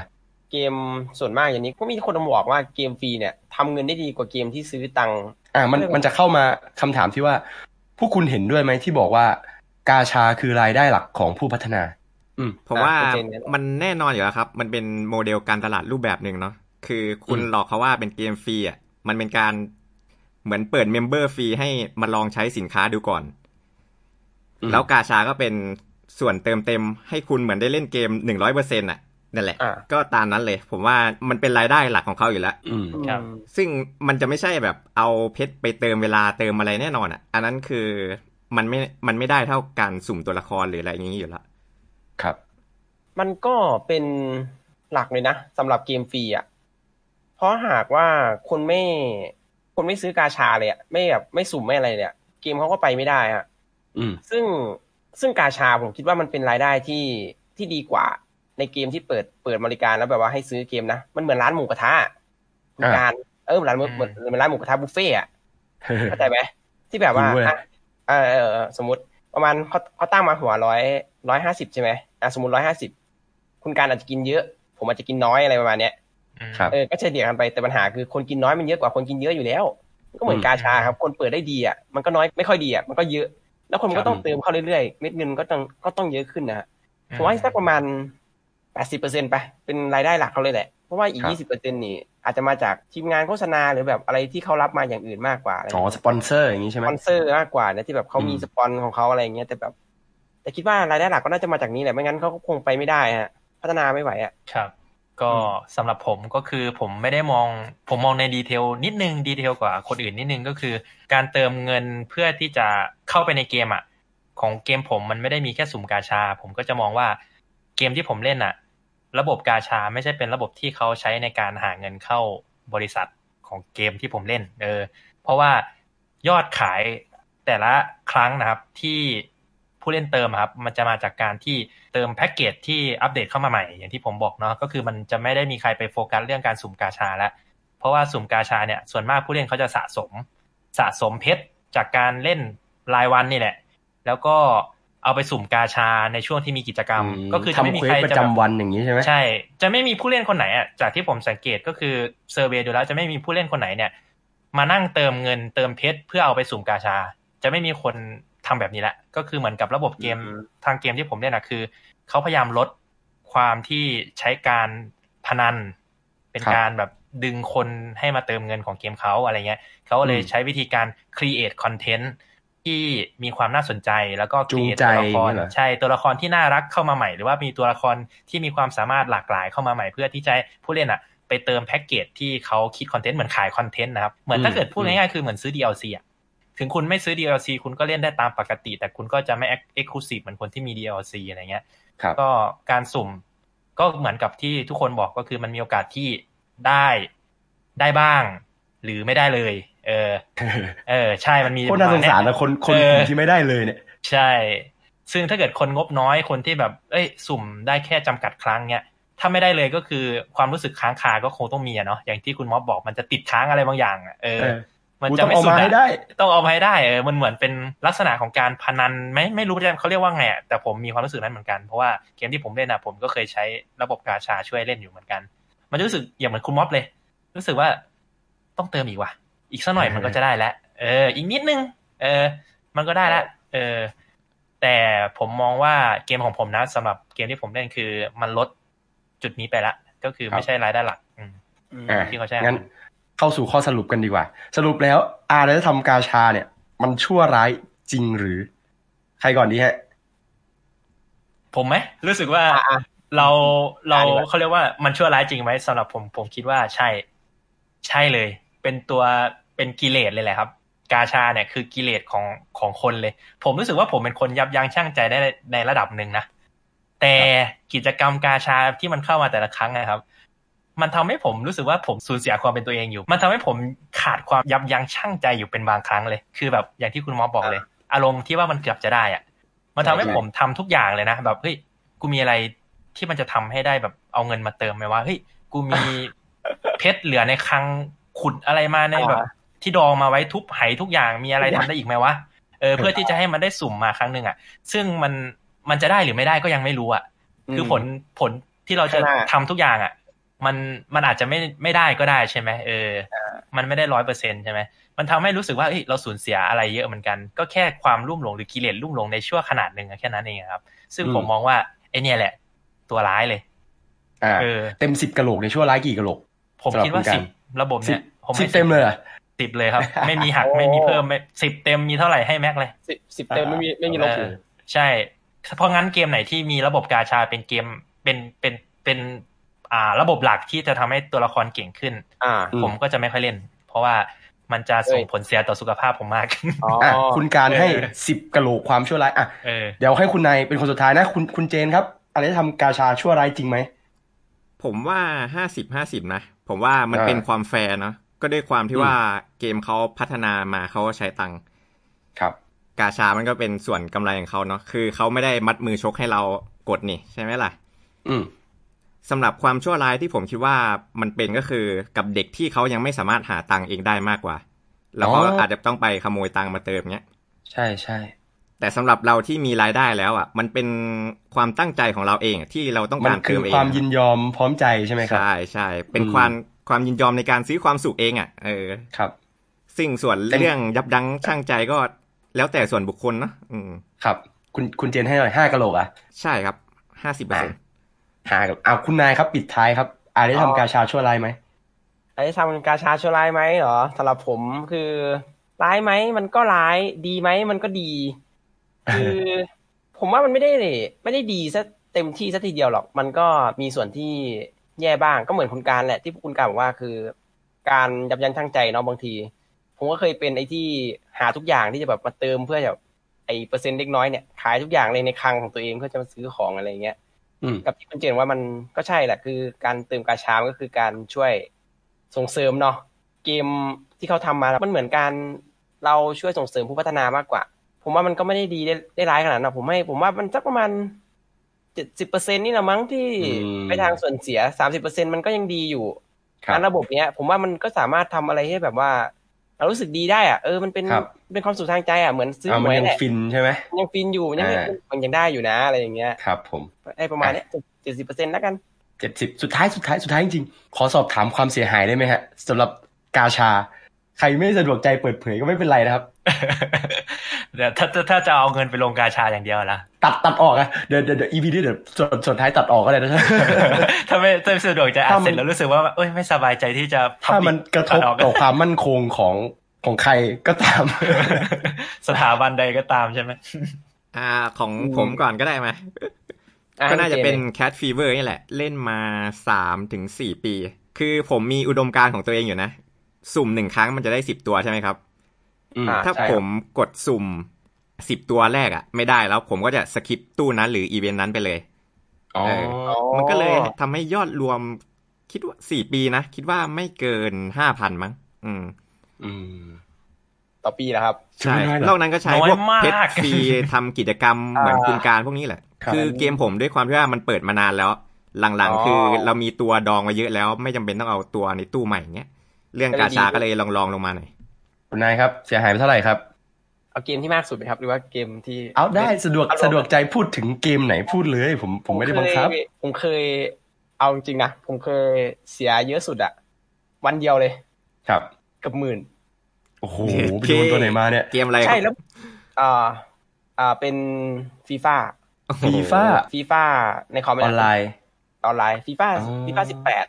เกมส่วนมากอย่างนี้ก็มีคนบอกว่าเกมฟรีเนี่ยทำเงินได้ดีกว่าเกมที่ซื้อตังค์อ่ามันมันจะเข้ามาคำถามที่ว่าพวกคุณเห็นด้วยไหมที่บอกว่ากาชาคือรายได้หลักของผู้พัฒนาอืมผมว่ามันแน่นอนอยู่แล้วครับมันเป็นโมเดลการตลาดรูปแบบนึงเนาะคือคุณหลอกเขาว่าเป็นเกมฟรีอ่ะมันเป็นการเหมือนเปิดเมมเบอร์ฟรีให้มาลองใช้สินค้าดูก่อนแล้วกาชาก็เป็นส่วนเติมเต็มให้คุณเหมือนได้เล่นเกม หนึ่งร้อยเปอร์เซ็นต์ น่ะนั่นแหละก็ตามนั้นเลยผมว่ามันเป็นรายได้หลักของเขาอยู่แล้วซึ่งมันจะไม่ใช่แบบเอาเพชรไปเติมเวลาเติมอะไรแน่นอนอ่ะอันนั้นคือมันไม่มันไม่ได้เท่าการสุ่มตัวละครหรืออะไรอย่างนี้อยู่แล้วครับมันก็เป็นหลักเลยนะสำหรับเกมฟรีอ่ะเพราะหากว่าคนไม่คนไม่ซื้อกาชาเลยอ่ะไม่แบบไม่สุ่มไม่อะไรเลยเกมเขาก็ไปไม่ได้ฮะซึ่งซึ่งกาชาผมคิดว่ามันเป็นรายได้ที่ที่ดีกว่าในเกมที่เปิดเปิดบริการแล้วแบบว่าให้ซื้อเกมนะมันเหมือนร้านหมูกระทะการเออร้านเหมือนเหมือนร้านหมูกระทะบุฟเฟ่อ่ะเข้าใจไหมที่แบบว่าเออสมมติประมาณเขาเขาตั้งมาหัวร้อยร้อยห้าสิบใช่ไหมอ่ะสมมติร้อยห้าสิบคุณการอาจจะกินเยอะผมอาจจะกินน้อยอะไรประมาณเนี้ยเออก็เฉลี่ยกันไปแต่ปัญหาคือคนกินน้อยมันเยอะกว่าคนกินเยอะอยู่แล้วก็เหมือนกาชาครับคนเปิดได้ดีอ่ะมันก็น้อยไม่ค่อยดีอ่ะมันก็เยอะแล้วคนก็ต้องเติมเข้าเรื่อยๆเม็ดเงินก็ต้องก็ต้องเยอะขึ้นนะผมว่าสักประมาณ แปดสิบเปอร์เซ็นต์ ไปเป็นรายได้หลักเขาเลยแหละเพราะว่าอีก ยี่สิบเปอร์เซ็นต์ นี่อาจจะมาจากทีมงานโฆษณาหรือแบบอะไรที่เขารับมาอย่างอื่นมากกว่าอ๋อสปอนเซอร์อย่างงี้ใช่มั้ยสปอนเซอร์มากกว่านะที่แบบเขามีสปอนของเขาอะไรอย่างเงี้ยแต่แบบแต่คิดว่ารายได้หลักก็น่าจะมาจากนี้แหละไม่งั้นเขาก็คงไปไม่ได้ฮะพัฒนาไม่ไหวอ่ะครับก็สำหรับผมก็คือผมไม่ได้มองผมมองในดีเทลนิดนึงดีเทลกว่าคนอื่นนิดนึงก็คือการเติมเงินเพื่อที่จะเข้าไปในเกมอ่ะของเกมผมมันไม่ได้มีแค่สุ่มกาชาผมก็จะมองว่าเกมที่ผมเล่นอ่ะระบบกาชาไม่ใช่เป็นระบบที่เขาใช้ในการหาเงินเข้าบริษัทของเกมที่ผมเล่นเออเพราะว่ายอดขายแต่ละครั้งนะครับที่ผู้เล่นเติมครับมันจะมาจากการที่เติมแพ็กเกจที่อัปเดตเข้ามาใหม่อย่างที่ผมบอกเนาะก็คือมันจะไม่ได้มีใครไปโฟกัสเรื่องการสุ่มกาชาแล้วเพราะว่าสุ่มกาชาเนี่ยส่วนมากผู้เล่นเขาจะสะสมสะสมเพชรจากการเล่นรายวันนี่แหละแล้วก็เอาไปสุ่มกาชาในช่วงที่มีกิจกรรมก็คือจะไม่มีใครประจำวันอย่างนี้ใช่ไหมใช่จะไม่มีผู้เล่นคนไหนอ่ะจากที่ผมสังเกตก็คือเซอร์เวย์ดูแล้วจะไม่มีผู้เล่นคนไหนเนี่ยมานั่งเติมเงินเติมเพชรเพื่อเอาไปสุ่มกาชาจะไม่มีคนทำแบบนี้แหละก็คือเหมือนกับระบบเกมทางเกมที่ผมเล่นนะคือเขาพยายามลดความที่ใช้การพนันเป็นการแบบดึงคนให้มาเติมเงินของเกมเขาอะไรเงี้ยเขาเลยใช้วิธีการ create content ที่มีความน่าสนใจแล้วก็ create ตัวละครใช่ตัวละครที่น่ารักเข้ามาใหม่หรือว่ามีตัวละครที่มีความสามารถหลากหลายเข้ามาใหม่เพื่อที่จะผู้เล่นอ่ะไปเติมแพ็กเกจที่เขาคิดคอนเทนต์เหมือนขายคอนเทนต์นะครับเหมือนถ้าเกิดพูดง่ายๆคือเหมือนซื้อ ดี แอล ซี อ่ะถึงคุณไม่ซื้อ ดี แอล ซี คุณก็เล่นได้ตามปกติแต่คุณก็จะไม่ exclusive เหมือนคนที่มี ดี แอล ซี อะไรเงี้ย ก็การสุ่มก็เหมือนกับที่ทุกคนบอกก็คือมันมีโอกาสที่ได้ได้บ้างหรือไม่ได้เลยเออเออใช่มันมีคนน่าสงสารนะคนคนที่ไม่ได้เลยเนี่ยใช่ซึ่งถ้าเกิดคนงบน้อยคนที่แบบเอ้ยสุ่มได้แค่จำกัดครั้งเนี้ยถ้าไม่ได้เลยก็คือความรู้สึกค้างคาก็คงต้องมีเนาะอย่างที่คุณม็อบบอกมันจะติดค้างอะไรบางอย่างเออมันจะไม่สุดได้ต้องเอาให้ได้เออมันเหมือนเป็นลักษณะของการพนันไม่ไม่รู้จะเขาเรียกว่าไงแต่ผมมีความรู้สึกนั้นเหมือนกันเพราะว่าเกมที่ผมเล่นนะผมก็เคยใช้ระบบกาชาช่วยเล่นอยู่เหมือนกันมันรู้สึกอย่างเหมือนคุณม็อบเลยรู้สึกว่าต้องเติมอีกว่ะอีกสักหน่อยมันก็จะได้แล้วเอออีกนิดนึงเออมันก็ได้แล้วเออแต่ผมมองว่าเกมของผมนะสำหรับเกมที่ผมเล่นคือมันลดจุดนี้ไปละก็คือไม่ใช่รายได้หลักที่เขาใช้งั้นเข้าสู่ข้อสรุปกันดีกว่าสรุปแล้วอาร์จะทำกาชาเนี่ยมันชั่วร้ายจริงหรือใครก่อนดีฮะผมไหมรู้สึกว่าเราเราเขาเรียกว่ามันชั่วร้ายจริงไหมสำหรับผมผมคิดว่าใช่ใช่เลยเป็นตัวเป็นกิเลสเลยแหละครับกาชาเนี่ยคือกิเลสของของคนเลยผมรู้สึกว่าผมเป็นคนยับยั้งชั่งใจได้ในระดับหนึ่งนะแต่กิจกรรมกาชาที่มันเข้ามาแต่ละครั้งนะครับมันทำให้ผมรู้สึกว่าผมสูญเสียความเป็นตัวเองอยู่มันทำให้ผมขาดความยับยั้งชั่งใจอยู่เป็นบางครั้งเลยคือแบบอย่างที่คุณมอบอกเลยอารมณ์ที่ว่ามันเกือบจะได้อะมันทำให้ผมทำทุกอย่างเลยนะแบบเฮ้ยกูมีอะไรที่มันจะทำให้ได้แบบเอาเงินมาเติมไหมว่าเฮ้ยกูมีเพชรเหลือในคลังขุดอะไรมาในแบบที่ดองมาไว้ทุบไหทุกอย่างมีอะไรทำได้อีกไหมวะเออเพื่อที่จะให้มันได้สุ่มมาครั้งนึงอ่ะซึ่งมันมันจะได้หรือไม่ได้ก็ยังไม่รู้อ่ะคือผลผลที่เราจะทำทุกอย่างอ่ะมันมันอาจจะไม่ไม่ได้ก็ได้ใช่ไหมเออมันไม่ได้ หนึ่งร้อยเปอร์เซ็นต์ ใช่ไหมมันทำให้รู้สึกว่าเอ้ยเราสูญเสียอะไรเยอะเหมือนกันก็แค่ความลุ่มหลงหรือกิเลสลุ่มหลงในชั่วขนาดนึงแค่นั้นเองครับซึ่งผมมองว่าไอ้เนี่ยแหละตัวร้ายเลยอ่าเต็มสิบกะโหลกในชั่วร้ายกี่กะโหลกผมคิดว่าสิบระบบเนี่ยผมให้สิบเต็มเลยอ่ะสิบเลยครับไม่มีหักไม่มีเพิ่มไม่สิบเต็มมีเท่าไหร่ให้แม็กเลยสิบ สิบเต็มไม่มีไม่มีลบใช่เพราะงั้นเกมไหนที่มีระบบกาชาเป็นเกมเป็นเป็นเป็นอ่าระบบหลักที่จะทำให้ตัวละครเก่งขึ้นผมก็จะไม่ค่อยเล่นเพราะว่ามันจะส่งผลเสียต่อสุขภาพผมมากอ๋อคุณการให้สิบกะโหลกความชั่วร้ายอ่ะเดี๋ยวให้คุณนายเป็นคนสุดท้ายนะคุณคุณเจนครับอะไรทำกาชาชั่วร้ายจริงไหมผมว่า ห้าสิบ ห้าสิบ นะผมว่ามันเป็นความแฟร์เนาะก็ด้วยความที่ว่าเกมเขาพัฒนามาเขาใช้ตังค์ครับกาชามันก็เป็นส่วนกำไรของเขาเนาะคือเขาไม่ได้มัดมือชกให้เรากดนี่ใช่ไหมล่ะอืมสำหรับความชั่วร้ายที่ผมคิดว่ามันเป็นก็คือกับเด็กที่เขายังไม่สามารถหาตังค์เองได้มากกว่าแล้วก็อาจจะต้องไปขโมยตังค์มาเติมเงี้ยใช่ใช่แต่สำหรับเราที่มีรายได้แล้วอ่ะมันเป็นความตั้งใจของเราเองที่เราต้องการเติมเองมันคือความยินยอมพร้อมใจใช่ไหมครับใช่ใช่เป็นความความยินยอมในการซื้อความสุขเองอ่ะเออครับสิ่งส่วนเรื่องยับยั้งชั่งใจก็แล้วแต่ส่วนบุคคลเนาะอืมครับคุณคุณเจนให้หน่อยห้ากะโหลกอ่ะใช่ครับห้าสิบเปอร์เซ็นต์ห้ากับเอาคุณนายครับปิดท้ายครับอะไรทำกาชาชั่วร้ายไหมอะไรทำกาชาชั่วร้ายไหมเหรอสำหรับผมคือร้ายไหมมันก็ร้ายดีไหมมันก็ดีคือผมว่ามันไม่ได้ไม่ได้ดีซะเต็มที่ซะทีเดียวหรอกมันก็มีส่วนที่แย่บ้างก็เหมือนคุณการแหละที่คุณการบอกว่าคือการยับยั้งชั่งใจเนาะบางทีผมก็เคยเป็นไอ้ที่หาทุกอย่างที่จะแบบมาเติมเพื่อจะไอ้เปอร์เซ็นต์เล็กน้อยเนี่ยขายทุกอย่างเลยในคลังของตัวเองเพื่อจะมาซื้อของอะไรเงี้ยกับที่คุณเจนว่ามันก็ใช่แหละคือการเติมกาชาก็คือการช่วยส่งเสริมเนาะเกมที่เขาทำมามันเหมือนการเราช่วยส่งเสริมผู้พัฒนามากกว่าผมว่ามันก็ไม่ได้ดีได้ได้ร้ายขนาดนะผมให้ผมว่ามันสักประมาณ เจ็ดสิบเปอร์เซ็นต์ นี่แหละมั้งที่ไปทางส่วนเสีย สามสิบเปอร์เซ็นต์ มันก็ยังดีอยู่การระบบเนี้ยผมว่ามันก็สามารถทำอะไรให้แบบว่าเรารู้สึกดีได้อ่ะเออมันเป็นเป็นความสุขทางใจอ่ะเหมือนซื้อหวยแหละยังฟินใช่ไหมยังฟินอยู่ยังมันยังได้อยู่นะอะไรอย่างเงี้ยครับผมไอ้ประมาณเนี้ย เจ็ดสิบเปอร์เซ็นต์ แล้วกันเจ็ดสิบสุดท้ายสุดท้ายสุดท้ายจริงๆขอสอบถามความเสียหายได้ไหมฮะสำหรับกาชาใครไม่สะดวกใจเปิดเผยก็ไม่เป็นไรนะครับเดี๋ยวถ้าถ้าจะเอาเงินไปลงกาชาอย่างเดียวนะตัดตัดออกนะเดี๋ยวเดี๋ยว อี พี นี้เดี๋ยวส่วนส่วนท้ายตัดออกก็ได้นะถ้าไม่สะดวกใจอ่านเสร็จแล้วรู้สึกว่าเอ้ยไม่สบายใจที่จะถ้ามันกระทบต่อความมั่นคงของของใครก็ตามสถาบันใดก็ตามใช่ไหมอ่าของผมก่อนก็ได้ไหมก็น่าจะเป็น Cat Fever นี่แหละเล่นมา สามถึงสี่ ปีคือผมมีอุดมการณ์ของตัวเองอยู่นะสุ่มหนึ่งครั้งมันจะได้สิบตัวใช่ไหมครับถ้าผมกดสุ่มสิบตัวแรกอ่ะไม่ได้แล้วผมก็จะสคิปตู้นั้นหรืออีเวนต์นั้นไปเลย อ๋อมันก็เลยทำให้ยอดรวมคิดว่าสี่ปีนะคิดว่าไม่เกิน ห้าพัน มั้งอืมอืมต่อปีนะครับใช่นอกนั้นก็ใช้พวกเพชรฟรีทำกิจกรรมเหมือนคุณการพวกนี้แหละคือเกมผมด้วยความที่ว่ามันเปิดมานานแล้วหลังๆคือเรามีตัวดองมาเยอะแล้วไม่จำเป็นต้องเอาตัวในตู้ใหม่เงี้ยเรื่องกาชาก็เลยลองๆลงมาหน่อยคุณนายครับเสียหายไปเท่าไหร่ครับเอาเกมที่มากสุดไปครับหรือว่าเกมที่เอาได้สะดวกสะดวกใจพูดถึงเกมไหนพูดเลยผมผมไม่ได้บังคับผมเคยเอาจริงนะผมเคยเสียเยอะสุดอะวันเดียวเลยครับเกือบหมื่นโอ้โหไปโดนตัวไหนมาเนี่ยเกมอะไรใช่แล้วอ่าอ่าเป็น FIFA FIFA FIFA ในคอมออนไลน์ออนไลน์ FIFA FIFA สิบแปด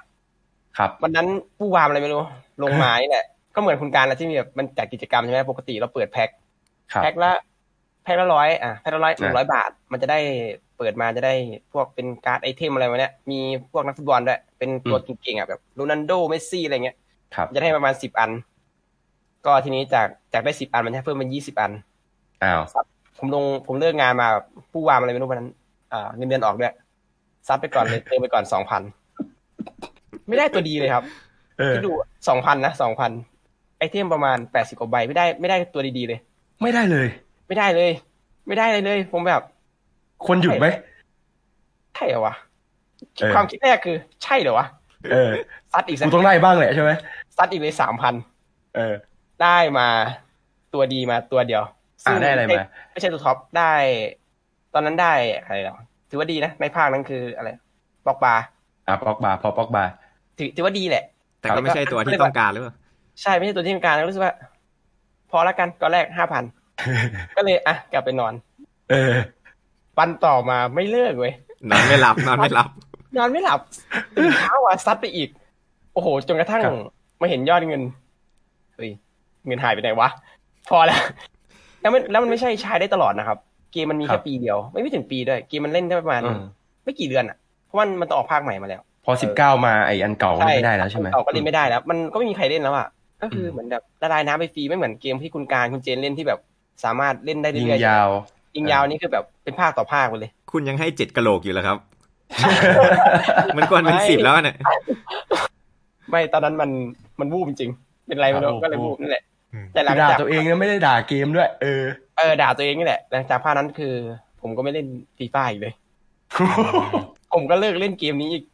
ครับวันนั้นผู้วามอะไรไม่รู้ลงมานี่แหละก็เหมือนคุณการละที่มีแบบมันจัดกิจกรรมใช่มั้ยปกติเราเปิดแพ็คแพ็คละแพ็คละหนึ่งร้อยอ่ะแพ็คละหนึ่งร้อย หนึ่งร้อยบาทมันจะได้เปิดมาจะได้พวกเป็นการ์ดไอเทมอะไรมาเนี่ยมีพวกนักฟุตบอลด้วยเป็นตัวเก่งๆอ่ะแบบโรนัลโดเมสซี่อะไรเงี้ยจะได้ประมาณสิบอันก็ทีนี้จากจากได้สิบอันมันเพิ่มเป็นยี่สิบอันอ้าวผมลงผมเลิกงานมาผู้วามอะไรไม่รู้วันนั้นอ่าเงินเดือนออกด้วยซัดไปก่อนเลยเติมไปก่อน สองพัน ไม่ได้ตัวดีเลยครับคิดดู สองพัน นะ สองพัน ไอเทมประมาณแปดสิบกว่าใบไม่ได้ไม่ได้ตัวดีๆเลยไม่ได้เลยไม่ได้เลยไม่ได้เลยเลยผมแบบคนหยุดมั้ยใช่เหรอวะความคิดแรกคือใช่เหรอวะเออซัดอีกกูต้องได้บ้างแหละใช่มั้ยซัดอีกเลย สามพัน เออได้มาตัวดีมาตัวเดียวซึ่งได้อะไรมาไม่ใช่ตัวท็อปได้ตอนนั้นได้อะไรหรอถือว่าดีนะในภาคนั้นคืออะไรปอกบาอ่ะปอกบาพอปอกบาถือถือว่าดีแหละแต่ก็ไม่ใช่ตัวที่ต้องการหรือเปล่าใช่ไม่ใช่ตัวที่ต้องการรู้สึกว่าพอละกันตอนแรก ห้าพัน ก็เลยอ่ะกลับไปนอนเออวันต่อมาไม่เลิกเว้ยนอนไม่หลับนอนไม่หลับนอนไม่หลับตื่นเช้าอ่ะซัดไปอีกโอ้โหจนกระทั่งมาเห็นยอดเงินเฮ้ยเงินหายไปไหนวะพอแล้วแล้วมันแล้วมันไม่ใช่ใช้ได้ตลอดนะครับเกมมันมีแค่ปีเดียวไม่ไม่ถึงปีด้วยเกมมันเล่นได้ประมาณไม่กี่เดือนอ่ะเพราะว่ามันต้องออกภาคใหม่มาแล้วพอสิบเก้ามาไอ้อันเก่าก็ไม่ได้แล้วใช่มั้ยเก่าก็เล่นไม่ได้แล้วมันก็ไม่มีใครเล่นแล้วอ่ะก็คือเหมือนแบบละลายน้ำไปฟรีไม่เหมือนเกมที่คุณการคุณเจนเล่นที่แบบสามารถเล่นได้เรื่อยๆยิงยาวยิงยาวนี่คือแบบเป็นภาคต่อภาคเลยคุณยังให้เจ็ดกะโหลกอยู่เหรอครับมันควรเป็นสิบแล้วเนี่ยไม่ตอนนั้นมันมันวูบจริงๆเป็นไรไม่รู้ก็เลยวูบนั่นแหละแต่หลังจากด่าตัวเองแล้วไม่ได้ด่าเกมด้วยเออเออด่าตัวเองนี่แหละหลังจากภาคนั้นคือผมก็ไม่เล่น FIFA อีกเลย ผมก็เลิกเล่นเกมนี้อีก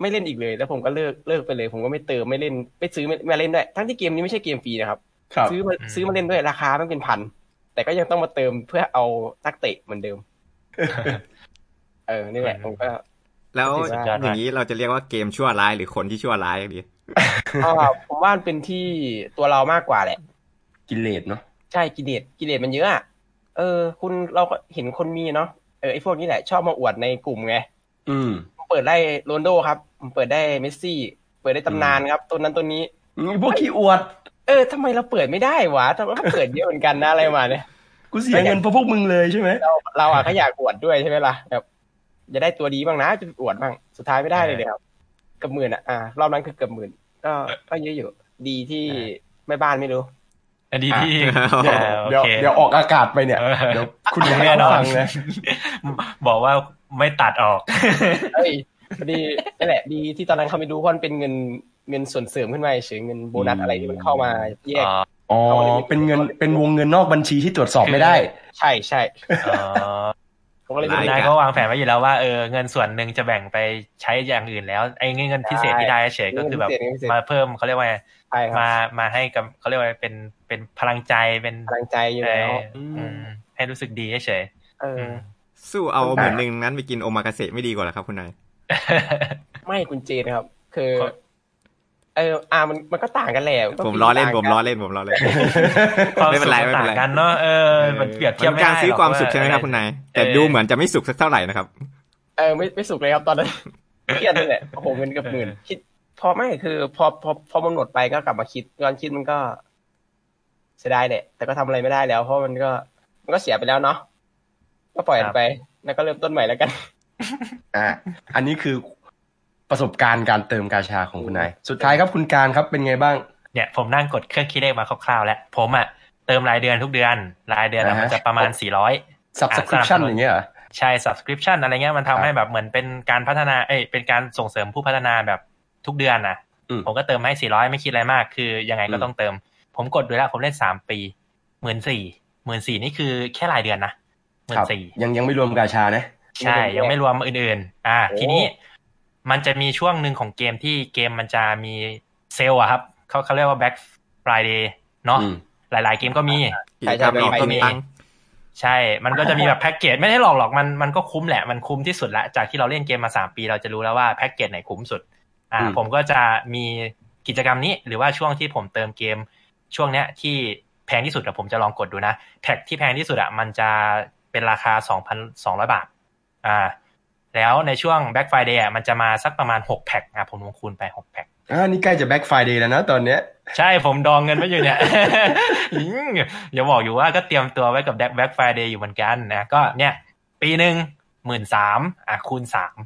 ไม่เล่นอีกเลยแล้วผมก็เลิกเลิกไปเลยผมก็ไม่เติมไม่เล่นไม่ซื้อไม่เล่นด้วยทั้งที่เกมนี้ไม่ใช่เกมฟรีนะครับซื้อมาซื้อมาเล่นด้วยราคามันเป็นพันแต่ก็ยังต้องมาเติมเพื่อเอานักเตะเหมือนเดิม เออนี่แหละผมก็แล้วอย่างนี้เราจะเรียกว่าเกมชั่วร้ายหรือคนที่ชั่วร้ายดีอ๋อผมว่ามันเป็นที่ตัวเรามากกว่าแหละกิเลสเนาะใช่กิเลสกิเลสมันเยอะอ่ะเออคุณเราก็เห็นคนมีเนาะเออไอ้พวกนี้แหละชอบมาอวดในกลุ่มไงอืมเปิดได้โรนัลโดครับเปิดได้เมสซี่เปิดได้ตำนานครับตัวนั้นตัวนี้พวกขี้อวดเออทำไมเราเปิดไม่ได้วะทำไมเราเปิดเยอะเหมือนกันนะอะไรมาเนี่ยกูเสียเงินเพราะพวกมึงเลยใช่ไหมเราเราอ่ะก็อยากอวดด้วยใช่ไหมล่ะแบบจะได้ตัวดีบ้างนะจะอวดบ้างสุดท้ายไม่ได้เลยครับเกือบหมื่นอ่ะอ่ารอบนั้นคือเกือบหมื่นก็ก็เยอะอยู่ดีที่แม่บ้านไม่รู้อันนี้ที่เดี๋ยวเดี๋ยวออกอากาศไปเนี่ยเดี๋ยวคุณแม่ฟังนะบอกว่าไม่ตัดออกเฮ้ยดีนั่นแหละดีที่ตอนนั้นเขาไม่ดูเพราะมันเป็นเงินเงินส่วนเสริมขึ้นมาเฉยเงินโบนัสอะไรที่มันเข้ามาแยกอ๋อเป็นเงินเป็นวงเงินนอกบัญชีที่ตรวจสอบไม่ได้ใช่ใช่อ๋อผมก็เลยนายก็วางแผนไว้อยู่แล้วว่าเออเงินส่วนนึงจะแบ่งไปใช้อย่างอื่นแล้วไอ้เงินพิเศษที่ได้เฉยก็คือแบบมาเพิ่มเขาเรียกว่ามามาให้กับเขาเรียกว่าเป็นเป็นพลังใจเป็นพลังใจอยู่แล้วให้รู้สึกดีเฉยเออสู้เอาเหมือนนึงนั้นไปกินโอมากาเสะไม่ดีกว่าหรอครับคุณนายไม่คุณเจนครับคือเอออ่ามันมันก็ต่างกันแหละผมล้อเล่นผมล้อเล่นผมล้อเล่นไม่เป็นไรไม่เป็นไรกันเนาะเออมันเปรียบเทียบไม่ได้การซื้อความสุขใช่ไหมครับคุณนายแต่ดูเหมือนจะไม่สุขสักเท่าไหร่นะครับเออไม่ไม่สุขเลยครับตอนนั้นเครียดเลยแหละโอ้โหเงินกับหมื่นคิดพอไม่คือพอพอพอมันหมดไปก็กลับมาคิดย้อนคิดมันก็เสียดายแหละแต่ก็ทำอะไรไม่ได้แล้วเพราะมันก็มันก็เสียไปแล้วเนาะก็ปล่อยมันไปแล้วก็เริ่มต้นใหม่แล้วกันอ่าอันนี้คือประสบการณ์การเติมกาชาของคุณนายสุดท้ายครับคุณการครับเป็นไงบ้างเนี่ยผมนั่งกดเครื่องคิดเลขมาคร่าวๆแล้วผมอ่ะเติมรายเดือนทุกเดือนรายเดือนมันจะประมาณสี่ร้อย subscription อย่างเงี้ยเหรอ ใช่ subscription อะไรเงี้ยมันทำให้แบบเหมือนเป็นการพัฒนาเอ้ยเป็นการส่งเสริมผู้พัฒนาแบบทุกเดือนนะผมก็เติมให้สี่ร้อยไม่คิดอะไรมากคือยังไงก็ต้องเติมผมกดดูแล้วผมเล่นสามปี หนึ่งหมื่นสี่พัน หนึ่งหมื่นสี่พัน นี่คือแค่รายเดือนนะ หนึ่งหมื่นสี่พัน ยังยังไม่รวมกาชานะใช่ยังไม่รวมอื่นๆอ่าทีนี้มันจะมีช่วงนึงของเกมที่เกมมันจะมีเซลล์อ่ะครับเขาเขาเรียกว่า Black Friday เนาะหลายๆเกมก็มีใช่ๆมีก็มีใช่มันก็จะมีแบบแพ็คเกจไม่ได้หลอกหรอกมันมันก็คุ้มแหละมันคุ้มที่สุดละจากที่เราเล่นเกมมาสามปีเราจะรู้แล้วว่าแพ็คเกจไหนคุ้มสุดอ่าผมก็จะมีกิจกรรมนี้หรือว่าช่วงที่ผมเติมเกมช่วงเนี้ยที่แพงที่สุดอะผมจะลองกดดูนะแพ็คที่แพงที่สุดอะมันจะเป็นราคา สองพันสองร้อย บาทอ่าแล้วในช่วง Black Friday อ่ะมันจะมาสักประมาณหกแพ็คอ่ะผมลงคูณไปหกแพ็คอ่านี่ใกล้จะ Black Friday แล้วนะตอนเนี้ยใช่ผมดองเงินไว้อยู่เนี่ยอย่าบอกอยู่ว่าก็เตรียมตัวไว้กับ Black Friday อยู่เหมือนกันนะก็เนี่ยปีนึง หนึ่งหมื่นสามพัน อ่ะคูณสาม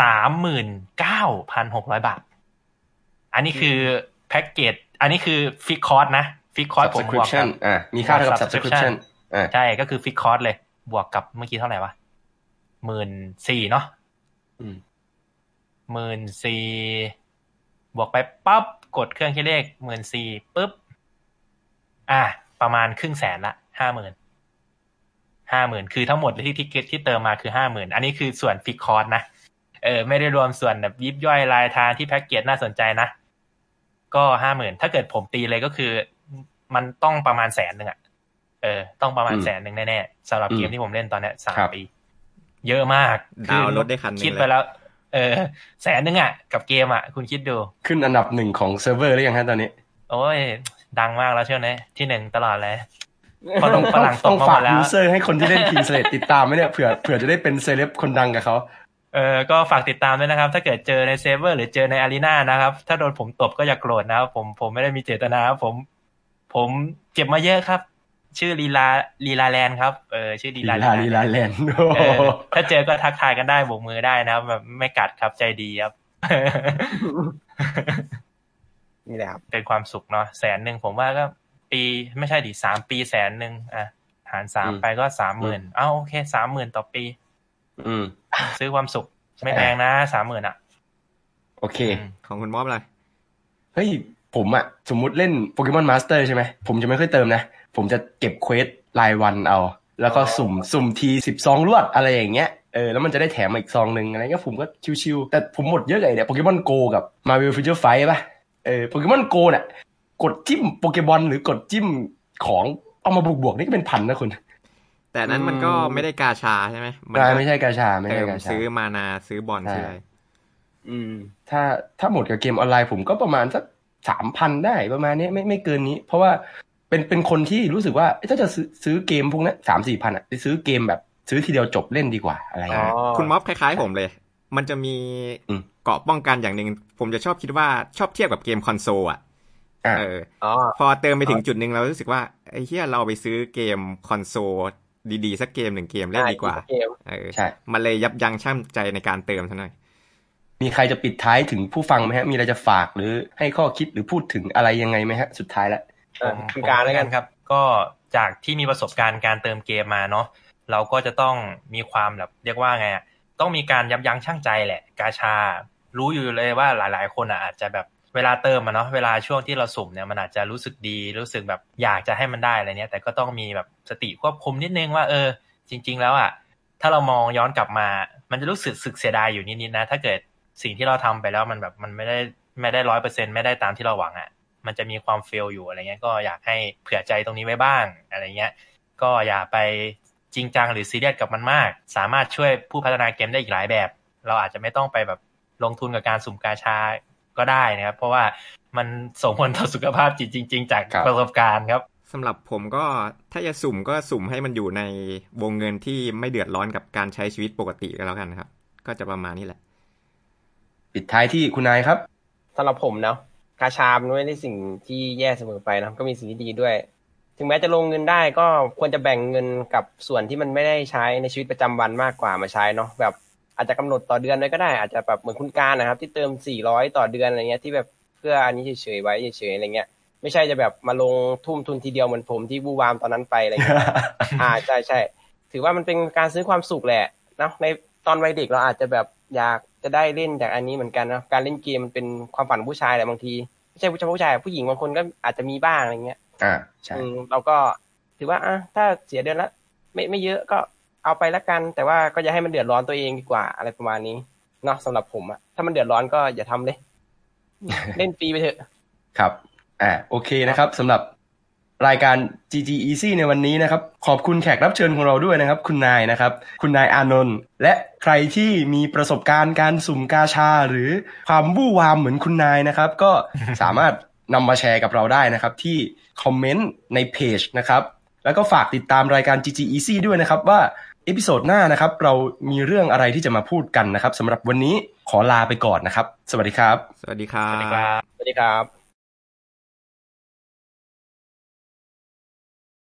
สามหมื่นเก้าพันหกร้อย บาทอันนี้คือแพ็คเกจอันนี้คือฟิกคอร์สนะฟิกคอร์สผมบวกกับอ่ามีค่าเท่ากับ Subscription อ่าใช่ก็คือฟิกคอร์สเลยบวกกับเมื่อกี้เท่าไหร่วะ หนึ่งหมื่นสี่พัน เนาะอืมหนึ่งหมื่นสี่พัน บวกไปปั๊บกดเครื่องคิดเลข หนึ่งหมื่นสี่พัน ปึ๊บอ่ะประมาณครึ่งแสนละ ห้าหมื่น ห้าหมื่น คือทั้งหมดที่ที่ที่เติมมาคือ ห้าหมื่น อันนี้คือส่วนฟิกคอร์สนะเออไม่ได้รวมส่วนแบบยิบย่อยรายทางที่แพ็คเกจน่าสนใจนะก็ ห้าหมื่น ถ้าเกิดผมตีเลยก็คือมันต้องประมาณแสนนึงอ่ะเออต้องประมาณแสนนึงแน่ๆสำหรับเกมที่ผมเล่นตอนนี้สามปีเยอะมากคือลดได้คันนึงคิดไปแล้วเออแสนนึงอ่ะกับเกมอ่ะคุณคิดดูขึ้นอันดับหนึ่งของเซิร์ฟเวอร์หรือยังฮะตอนนี้โอ้ยดังมากแล้วเชื่อไหมที่หนึ่งตลอดเลยพอต้องฝรั่งตกมาแล้วต้องฝากยูเซอร์ให้คนที่เล่น King Slate ติดตามมั้ยเนี่ยเผื่อเผื่อจะได้เป็นเซเลบคนดังกับเขาเออก็ฝากติดตามด้วยนะครับถ้าเกิดเจอในเซิร์ฟเวอร์หรือเจอในอารีน่านะครับถ้าโดนผมตบก็อย่าโกรธนะครับผมผมไม่ได้มีเจตนาครับผมผมเจ็บมาเยอะครับชื่อลีลาลีลาแลนด์ครับเออชื่อลีลาลีลาแลนด์ถ้าเจอก็ทักทายกันได้โบกมือได้นะครับแบบไม่กัดครับใจดีครับนี่แหละครับเป็นความสุขเนาะแสนหนึ่งผมว่าก็ปีไม่ใช่ดิสามปีแสนหนึ่งอ่ะหารสามไปก็ สามหมื่น เอ้าโอเค สามหมื่น ต่อปีอืมซื้อความสุขไม่แพงนะ สามหมื่น อ่ะโอเคของคุณมอบอะไรเฮ้ยผมอ่ะสมมุติเล่น Pokemon Master ใช่ไหมผมจะไม่ค่อยเติมนะผมจะเก็บเควสรายวันเอาแล้วก็สุ่มสุ่มทีสิบสองลวดอะไรอย่างเงี้ยเออแล้วมันจะได้แถมอีกซองนึงอะไรเงี้ยผมก็ชิวๆแต่ผมหมดเยอะไงเนี่ย Pokemon Go กับ Marvel Future Fight ป่ะเออ Pokemon Go น่ะกดจิ้ม Pokeball หรือกดจิ้มของเอามาบวกๆนี่ก็เป็นพันนะคุณแต่นั้นมันก็ไม่ได้กาชาใช่มั้ยมันไม่ใช่กาชาไม่ได้กาชาซื้อมานาซื้อบอลซื้ออะไรอืมถ้าถ้าหมดกับเกมออนไลน์ผมก็ประมาณสัก สามพัน ได้ประมาณนี้ไม่ไม่เกินนี้เพราะว่าเป็นเป็นคนที่รู้สึกว่าถ้าจะซื้อซื้อเกมพวกนั้น สามถึงสี่ พันอ่ะไปซื้อเกมแบบซื้อทีเดียวจบเล่นดีกว่าอะไรอย่างเงี้ยคุณม็อบคล้ายๆผมเลยมันจะมีเกราะป้องกันอย่างนึงผมจะชอบคิดว่าชอบเทียบกับเกมคอนโซลอ่ะเออพอเติมไปถึงจุดนึงเรารู้สึกว่าไอ้เหี้ยเราไปซื้อเกมคอนโซลดีๆสักเกมหนึ่งเกมเล่นดีกว่าเออใช่มันเลยยับยั้งชั่งใจในการเติมซะหน่อยมีใครจะปิดท้ายถึงผู้ฟังมั้ยฮะมีอะไรจะฝากหรือให้ข้อคิดหรือพูดถึงอะไรยังไงมั้ยฮะสุดท้ายละเป็นการแล้วกันครับก็จากที่มีประสบการณ์การเติมเกมมาเนาะเราก็จะต้องมีความแบบเรียกว่าไงอ่ะต้องมีการยับยั้งชั่งใจแหละกาชารู้อยู่เลยว่าหลายๆคนอ่ะอาจจะแบบเวลาเติมอ่ะเนาะเวลาช่วงที่เราสุ่มเนี่ยมันอาจจะรู้สึกดีรู้สึกแบบอยากจะให้มันได้อะไรเนี้ยแต่ก็ต้องมีแบบสติควบคุมนิดนึงว่าเออจริงๆแล้วอ่ะถ้าเรามองย้อนกลับมามันจะรู้สึกสึกเสียดายอยู่นิดๆนะถ้าเกิดสิ่งที่เราทำไปแล้วมันแบบมันไม่ได้ไม่ได้ ร้อยเปอร์เซ็นต์ ไม่ได้ตามที่เราหวังอ่ะมันจะมีความเฟลอยู่อะไรเงี้ยก็อยากให้เผื่อใจตรงนี้ไว้บ้างอะไรเงี้ยก็อย่าไปจริงจังหรือซีเรียสกับมันมากสามารถช่วยผู้พัฒนาเกมได้อีกหลายแบบเราอาจจะไม่ต้องไปแบบลงทุนกับการสุ่มกาชาก็ได้นะครับเพราะว่ามันส่งผลต่อสุขภาพจิตจริงๆจากประสบการณ์ครับสำหรับผมก็ถ้าจะสุ่มก็สุ่มให้มันอยู่ในวงเงินที่ไม่เดือดร้อนกับการใช้ชีวิตปกติก็แล้วกันครับก็จะประมาณนี้แหละปิดท้ายที่คุณนายครับสำหรับผมเนาะกาชามันไม่ได้สิ่งที่แย่เสมอไปนะก็มีสิ่งที่ดีด้วยถึงแม้จะลงเงินได้ก็ควรจะแบ่งเงินกับส่วนที่มันไม่ได้ใช้ในชีวิตประจำวันมากกว่ามาใช้เนาะแบบอาจจะกำหนดต่อเดือนไว้ก็ได้อาจจะแบบเหมือนคุณการนะครับที่เติมสี่ร้อยต่อเดือนอะไรเงี้ยที่แบบเพื่ออันนี้เฉยๆไว้เฉยๆอะไรเงี้ยไม่ใช่จะแบบมาลงทุ่มทุนทีเดียวเหมือนผมที่บู๊วามตอนนั้นไปอะไรเงี้ย อ่าใช่ๆ ถือว่ามันเป็นการซื้อความสุขแหละเนาะในตอนวัยเด็กเราอาจจะแบบอยากจะได้เล่นจากอันนี้เหมือนกันนะการเล่นเกมมันเป็นความฝันของผู้ชายแหละบางทีไม่ใช่ผู้ชายผู้ชายผู้หญิงบางคนก็อาจจะมีบ้างอะไรเงี้ยอ่าใช่เราก็ถือว่าอ่ะถ้าเสียเดือนละไม่ไม่เยอะก็เอาไปละกันแต่ว่าก็อย่าให้มันเดือดร้อนตัวเองดีกว่าอะไรประมาณนี้เนาะสำหรับผมอะถ้ามันเดือดร้อนก็อย่าทำเลย เล่นฟรีไปเถอะครับอ่าโอเคนะครับสำหรับรายการ จี จี Easy ในวันนี้นะครับขอบคุณแขกรับเชิญของเราด้วยนะครับคุณนายนะครับคุณนายอานนท์และใครที่มีประสบการณ์การสุ่มกาชาหรือความวู่วามเหมือนคุณนายนะครับก็สามารถนำมาแชร์กับเราได้นะครับที่คอมเมนต์ในเพจนะครับแล้วก็ฝากติดตามรายการ จี จี Easy ด้วยนะครับว่าเอพิโซดหน้านะครับเรามีเรื่องอะไรที่จะมาพูดกันนะครับสำหรับวันนี้ขอลาไปก่อนนะครับสวัสดีครับสวัสดีครับสวัสดีครับ